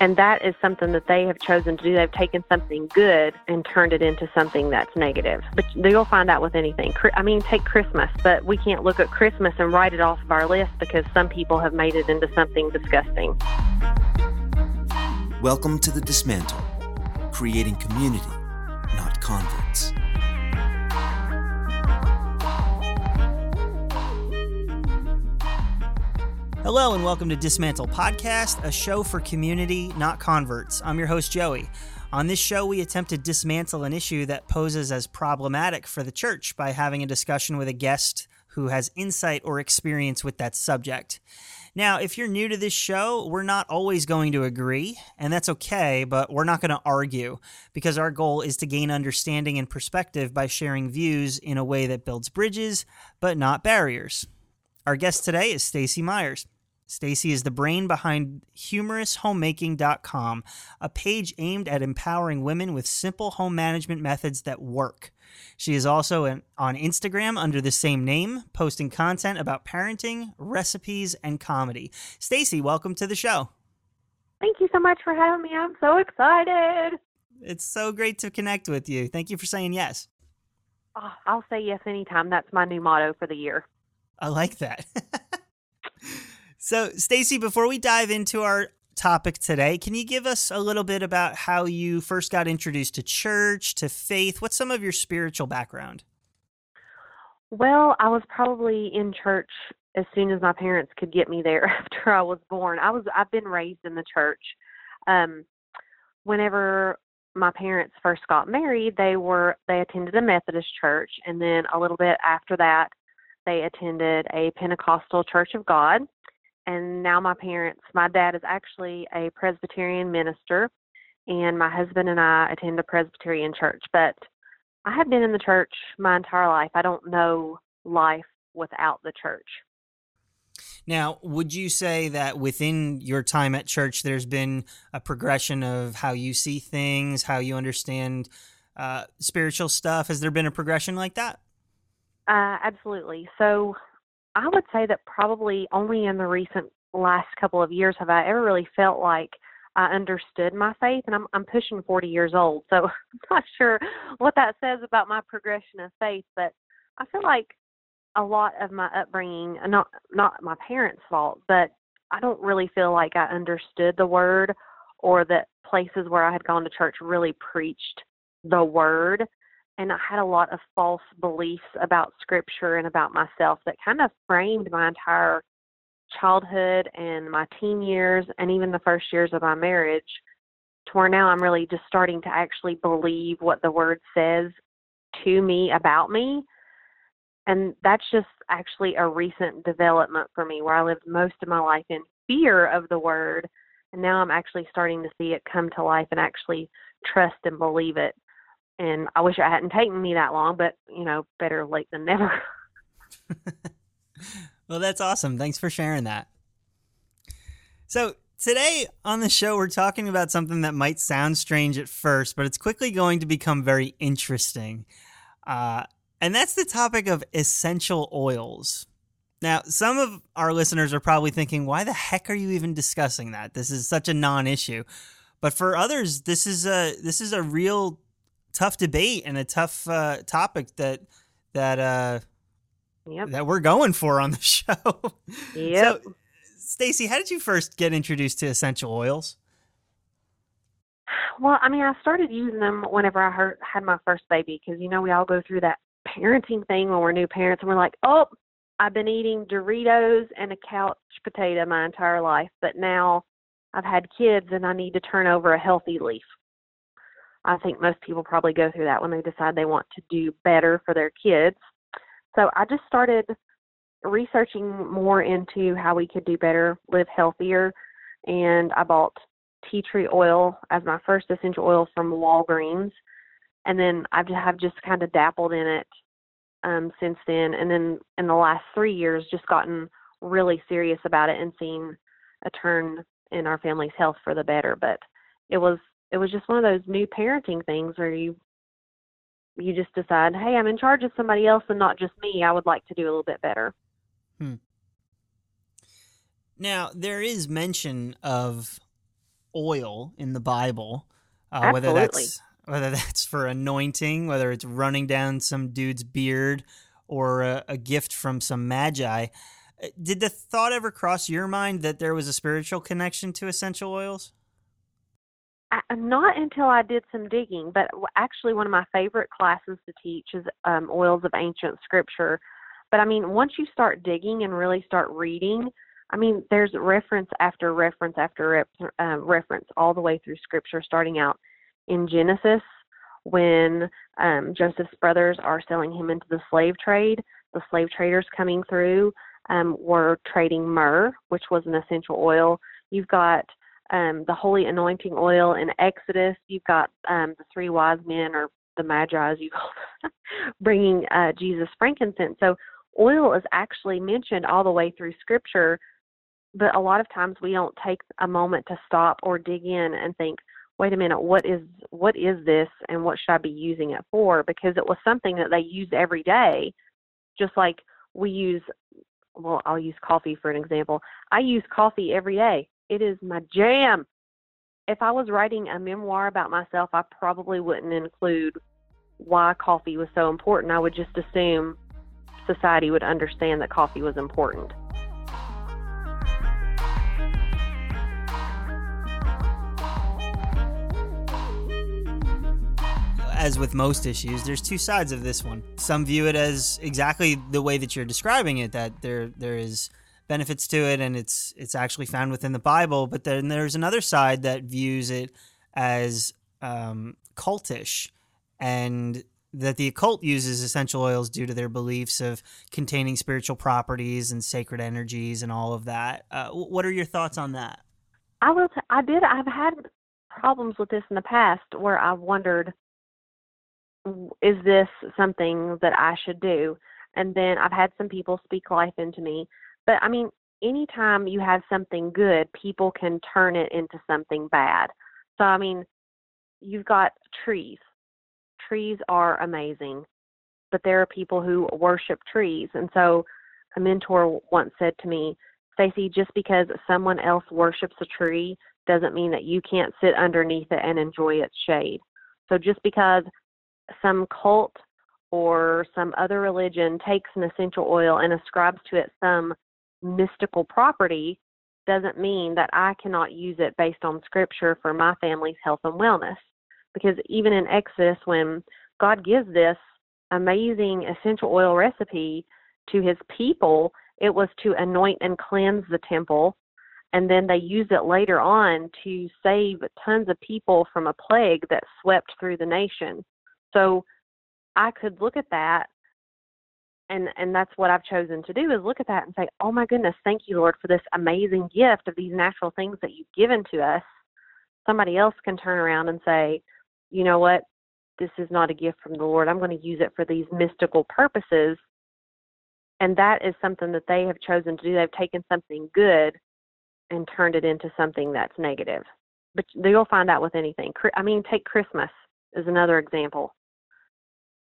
And that is something that they have chosen to do. They've taken something good and turned it into something that's negative. But you'll find out with anything. I mean, take Christmas, but we can't look at Christmas and write it off of our list because some people have made it into something disgusting. Welcome to The Dismantle, creating community, not converts. Hello and welcome to Dismantle Podcast, a show for community, not converts. I'm your host, Joey. On this show, we attempt to dismantle an issue that poses as problematic for the church by having a discussion with a guest who has insight or experience with that subject. Now, if you're new to this show, we're not always going to agree, and that's okay, but we're not going to argue because our goal is to gain understanding and perspective by sharing views in a way that builds bridges, but not barriers. Our guest today is Stacy Myers. Stacy is the brain behind HumorousHomemaking.com, a page aimed at empowering women with simple home management methods that work. She is also on Instagram under the same name, posting content about parenting, recipes, and comedy. Stacy, welcome to the show. Thank you so much for having me. I'm so excited. It's so great to connect with you. Thank you for saying yes. Oh, I'll say yes anytime. That's my new motto for the year. I like that. So, Stacy, before we dive into our topic today, can you give us a little bit about how you first got introduced to church, to faith? What's some of your spiritual background? Well, I was probably in church as soon as my parents could get me there after I was born. I've been raised in the church. Whenever my parents first got married, they attended a Methodist church, and then a little bit after that, they attended a Pentecostal Church of God. And now my dad is actually a Presbyterian minister, and my husband and I attend a Presbyterian church. But I have been in the church my entire life. I don't know life without the church. Now, would you say that within your time at church, there's been a progression of how you see things, how you understand spiritual stuff? Has there been a progression like that? Absolutely. So I would say that probably only in the recent last couple of years have I ever really felt like I understood my faith, and I'm pushing 40 years old, so I'm not sure what that says about my progression of faith, but I feel like a lot of my upbringing, not my parents' fault, but I don't really feel like I understood the Word or that places where I had gone to church really preached the Word. And I had a lot of false beliefs about Scripture and about myself that kind of framed my entire childhood and my teen years and even the first years of my marriage, to where now I'm really just starting to actually believe what the Word says to me about me. And that's just actually a recent development for me, where I lived most of my life in fear of the Word, and now I'm actually starting to see it come to life and actually trust and believe it. And I wish it hadn't taken me that long, but, you know, better late than never. Well, that's awesome. Thanks for sharing that. So today on the show, we're talking about something that might sound strange at first, but it's quickly going to become very interesting. And that's the topic of essential oils. Now, some of our listeners are probably thinking, why the heck are you even discussing that? This is such a non-issue. But for others, this is a real tough debate and a tough topic that we're going for on the show. Yep. So, Stacy, how did you first get introduced to essential oils? Well, I mean, I started using them whenever I had my first baby, because, you know, we all go through that parenting thing when we're new parents, and we're like, oh, I've been eating Doritos and a couch potato my entire life, but now I've had kids and I need to turn over a healthy leaf. I think most people probably go through that when they decide they want to do better for their kids. So I just started researching more into how we could do better, live healthier, and I bought tea tree oil as my first essential oil from Walgreens, and then I have just kind of dabbled in it since then, and then in the last 3 years just gotten really serious about it and seen a turn in our family's health for the better. But it was just one of those new parenting things where you just decide, hey, I'm in charge of somebody else and not just me. I would like to do a little bit better. Now, there is mention of oil in the Bible, whether that's for anointing, whether it's running down some dude's beard, or a gift from some magi. Did the thought ever cross your mind that there was a spiritual connection to essential oils? Not until I did some digging, but actually one of my favorite classes to teach is Oils of Ancient Scripture. But, I mean, once you start digging and really start reading, I mean, there's reference after reference after reference all the way through Scripture, starting out in Genesis when Joseph's brothers are selling him into the slave trade. The slave traders coming through were trading myrrh, which was an essential oil. You've got the holy anointing oil in Exodus. You've got the three wise men, or the magi, as you call them, bringing Jesus frankincense. So oil is actually mentioned all the way through Scripture, but a lot of times we don't take a moment to stop or dig in and think, wait a minute, what is this, and what should I be using it for? Because it was something that they used every day, just like we use, well, I'll use coffee for an example. I use coffee every day. It is my jam. If I was writing a memoir about myself, I probably wouldn't include why coffee was so important. I would just assume society would understand that coffee was important. As with most issues, there's two sides of this one. Some view it as exactly the way that you're describing it, that there is benefits to it and it's actually found within the Bible. But then there's another side that views it as cultish, and that the occult uses essential oils due to their beliefs of containing spiritual properties and sacred energies and all of that. What are your thoughts on that? I've had problems with this in the past where I've wondered, is this something that I should do? And then I've had some people speak life into me. But I mean, anytime you have something good, people can turn it into something bad. So, I mean, you've got trees. Trees are amazing, but there are people who worship trees. And so a mentor once said to me, Stacy, just because someone else worships a tree doesn't mean that you can't sit underneath it and enjoy its shade. So just because some cult or some other religion takes an essential oil and ascribes to it some mystical property doesn't mean that I cannot use it based on Scripture for my family's health and wellness. Because even in Exodus, when God gives this amazing essential oil recipe to his people, it was to anoint and cleanse the temple. And then they used it later on to save tons of people from a plague that swept through the nation. So I could look at that, and that's what I've chosen to do, is look at that and say, oh my goodness, thank you, Lord, for this amazing gift of these natural things that you've given to us. Somebody else can turn around and say, you know what, this is not a gift from the Lord. I'm going to use it for these mystical purposes. And that is something that they have chosen to do. They've taken something good and turned it into something that's negative. But you'll find out with anything. I mean, take Christmas as another example.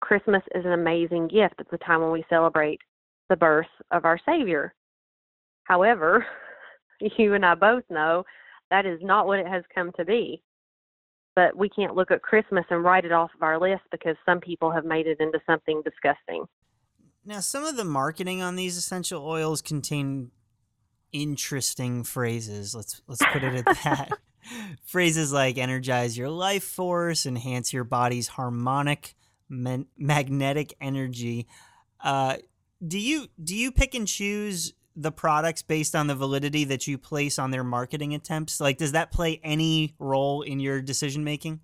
Christmas is an amazing gift. It's a time when we celebrate the birth of our Savior. However, you and I both know that is not what it has come to be. But we can't look at Christmas and write it off of our list because some people have made it into something disgusting. Now, some of the marketing on these essential oils contain interesting phrases. Let's put it at that. Phrases like energize your life force, enhance your body's harmonic magnetic energy. Do you pick and choose the products based on the validity that you place on their marketing attempts? Like, does that play any role in your decision making?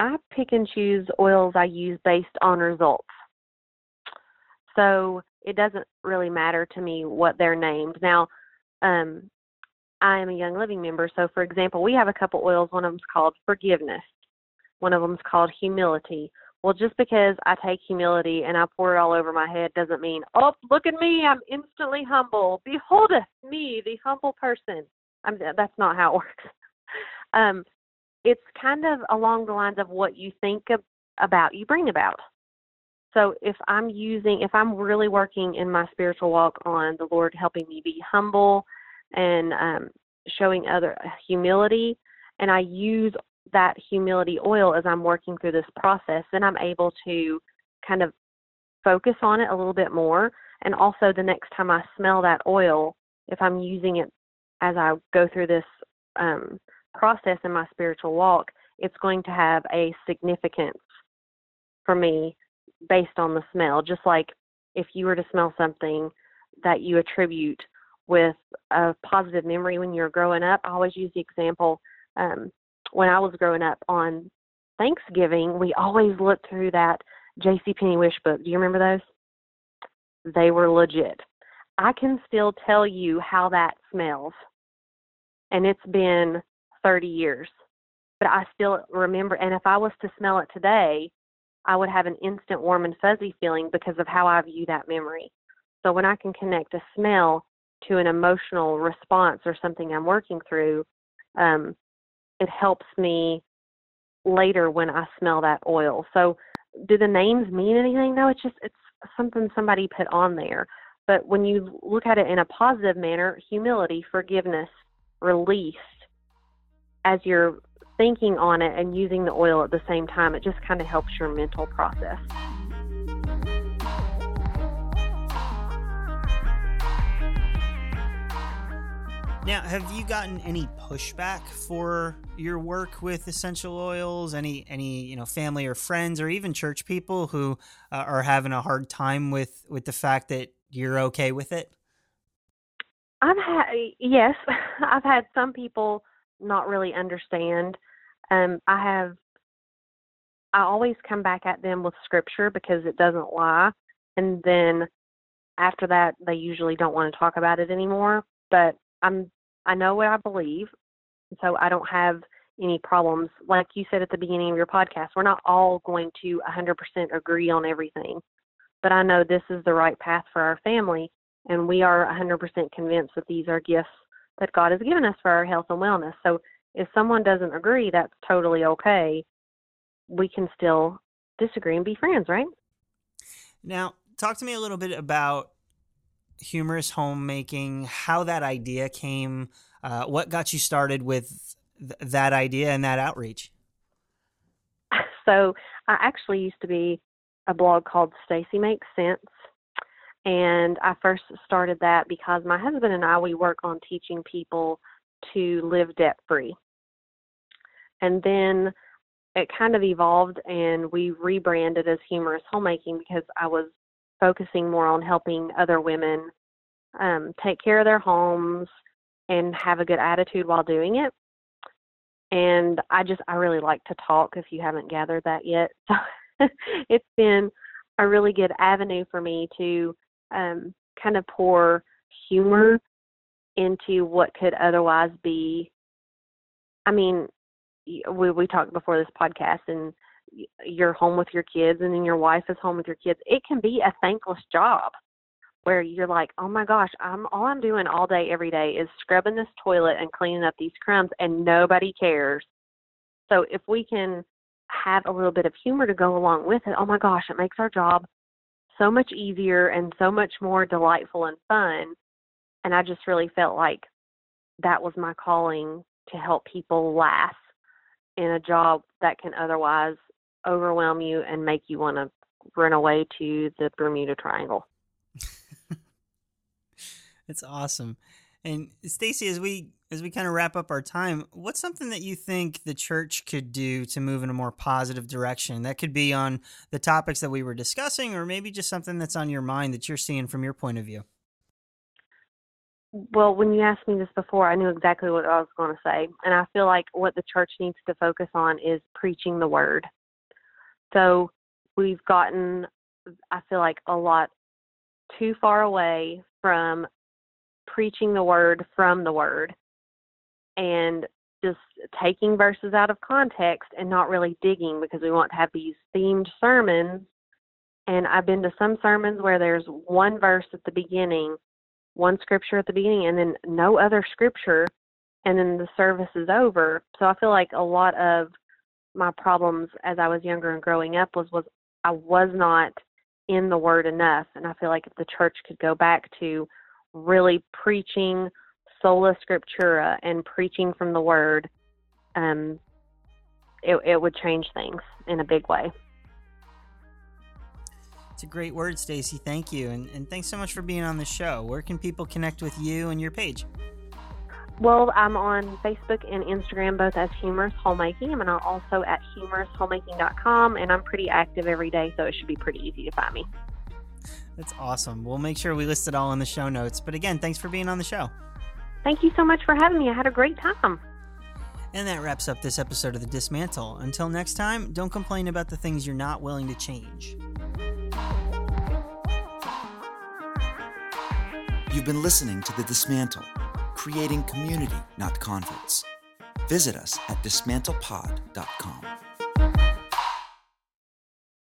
I pick and choose oils I use based on results. So it doesn't really matter to me what they're named. Now, I am a Young Living member. So for example, we have a couple oils. One of them's called forgiveness. One of them's called humility. Well, just because I take humility and I pour it all over my head doesn't mean, oh, look at me, I'm instantly humble. Beholdeth me, the humble person. That's not how it works. It's kind of along the lines of what you think about, you bring about. So if I'm really working in my spiritual walk on the Lord helping me be humble and showing other humility, and I use that humility oil as I'm working through this process. Then I'm able to kind of focus on it a little bit more. And also the next time I smell that oil, if I'm using it as I go through this process in my spiritual walk, it's going to have a significance for me based on the smell. Just like if you were to smell something that you attribute with a positive memory when you're growing up. I always use the example, when I was growing up on Thanksgiving, we always looked through that JCPenney Wishbook. Do you remember those? They were legit. I can still tell you how that smells, and it's been 30 years, but I still remember. And if I was to smell it today, I would have an instant warm and fuzzy feeling because of how I view that memory. So when I can connect a smell to an emotional response or something I'm working through, it helps me later when I smell that oil. So do the names mean anything? No, it's something somebody put on there. But when you look at it in a positive manner, humility, forgiveness, release, as you're thinking on it and using the oil at the same time, it just kind of helps your mental process. Now, have you gotten any pushback for your work with essential oils? Any family or friends or even church people who are having a hard time with the fact that you're okay with it? I've had some people not really understand. I always come back at them with scripture because it doesn't lie, and then after that, they usually don't want to talk about it anymore. But I know what I believe, so I don't have any problems. Like you said at the beginning of your podcast, we're not all going to 100% agree on everything, but I know this is the right path for our family, and we are 100% convinced that these are gifts that God has given us for our health and wellness. So if someone doesn't agree, that's totally okay. We can still disagree and be friends, right? Now, talk to me a little bit about humorous homemaking, how that idea came, what got you started with that idea and that outreach? So I actually used to be a blog called Stacy Makes Sense, and I first started that because my husband and I, we work on teaching people to live debt-free. And then it kind of evolved, and we rebranded as Humorous Homemaking because I was focusing more on helping other women take care of their homes and have a good attitude while doing it. And I really like to talk, if you haven't gathered that yet. So it's been a really good avenue for me to kind of pour humor into what could otherwise be. I mean, we talked before this podcast, and you're home with your kids, and then your wife is home with your kids. It can be a thankless job where you're like, oh my gosh, all I'm doing all day, every day is scrubbing this toilet and cleaning up these crumbs, and nobody cares. So if we can have a little bit of humor to go along with it, oh my gosh, it makes our job so much easier and so much more delightful and fun. And I just really felt like that was my calling, to help people laugh in a job that can otherwise overwhelm you and make you want to run away to the Bermuda Triangle. That's awesome. And Stacy, as we kind of wrap up our time, what's something that you think the church could do to move in a more positive direction? That could be on the topics that we were discussing, or maybe just something that's on your mind that you're seeing from your point of view. Well, when you asked me this before, I knew exactly what I was going to say. And I feel like what the church needs to focus on is preaching the word. So we've gotten, I feel like, a lot too far away from preaching the word from the word and just taking verses out of context and not really digging, because we want to have these themed sermons. And I've been to some sermons where there's one verse at the beginning, one scripture at the beginning, and then no other scripture, and then the service is over. So I feel like a lot of my problems as I was younger and growing up was I was not in the word enough. And I feel like if the church could go back to really preaching sola scriptura and preaching from the Word, it would change things in a big way. It's a great word, Stacy. Thank you. And thanks so much for being on the show. Where can people connect with you and your page? Well, I'm on Facebook and Instagram, both as Humorous Homemaking, and I'm also at HumorousHomemaking.com, and I'm pretty active every day, so it should be pretty easy to find me. That's awesome. We'll make sure we list it all in the show notes. But again, thanks for being on the show. Thank you so much for having me. I had a great time. And that wraps up this episode of The Dismantle. Until next time, don't complain about the things you're not willing to change. You've been listening to The Dismantle, creating community, not converts. Visit us at dismantlepod.com.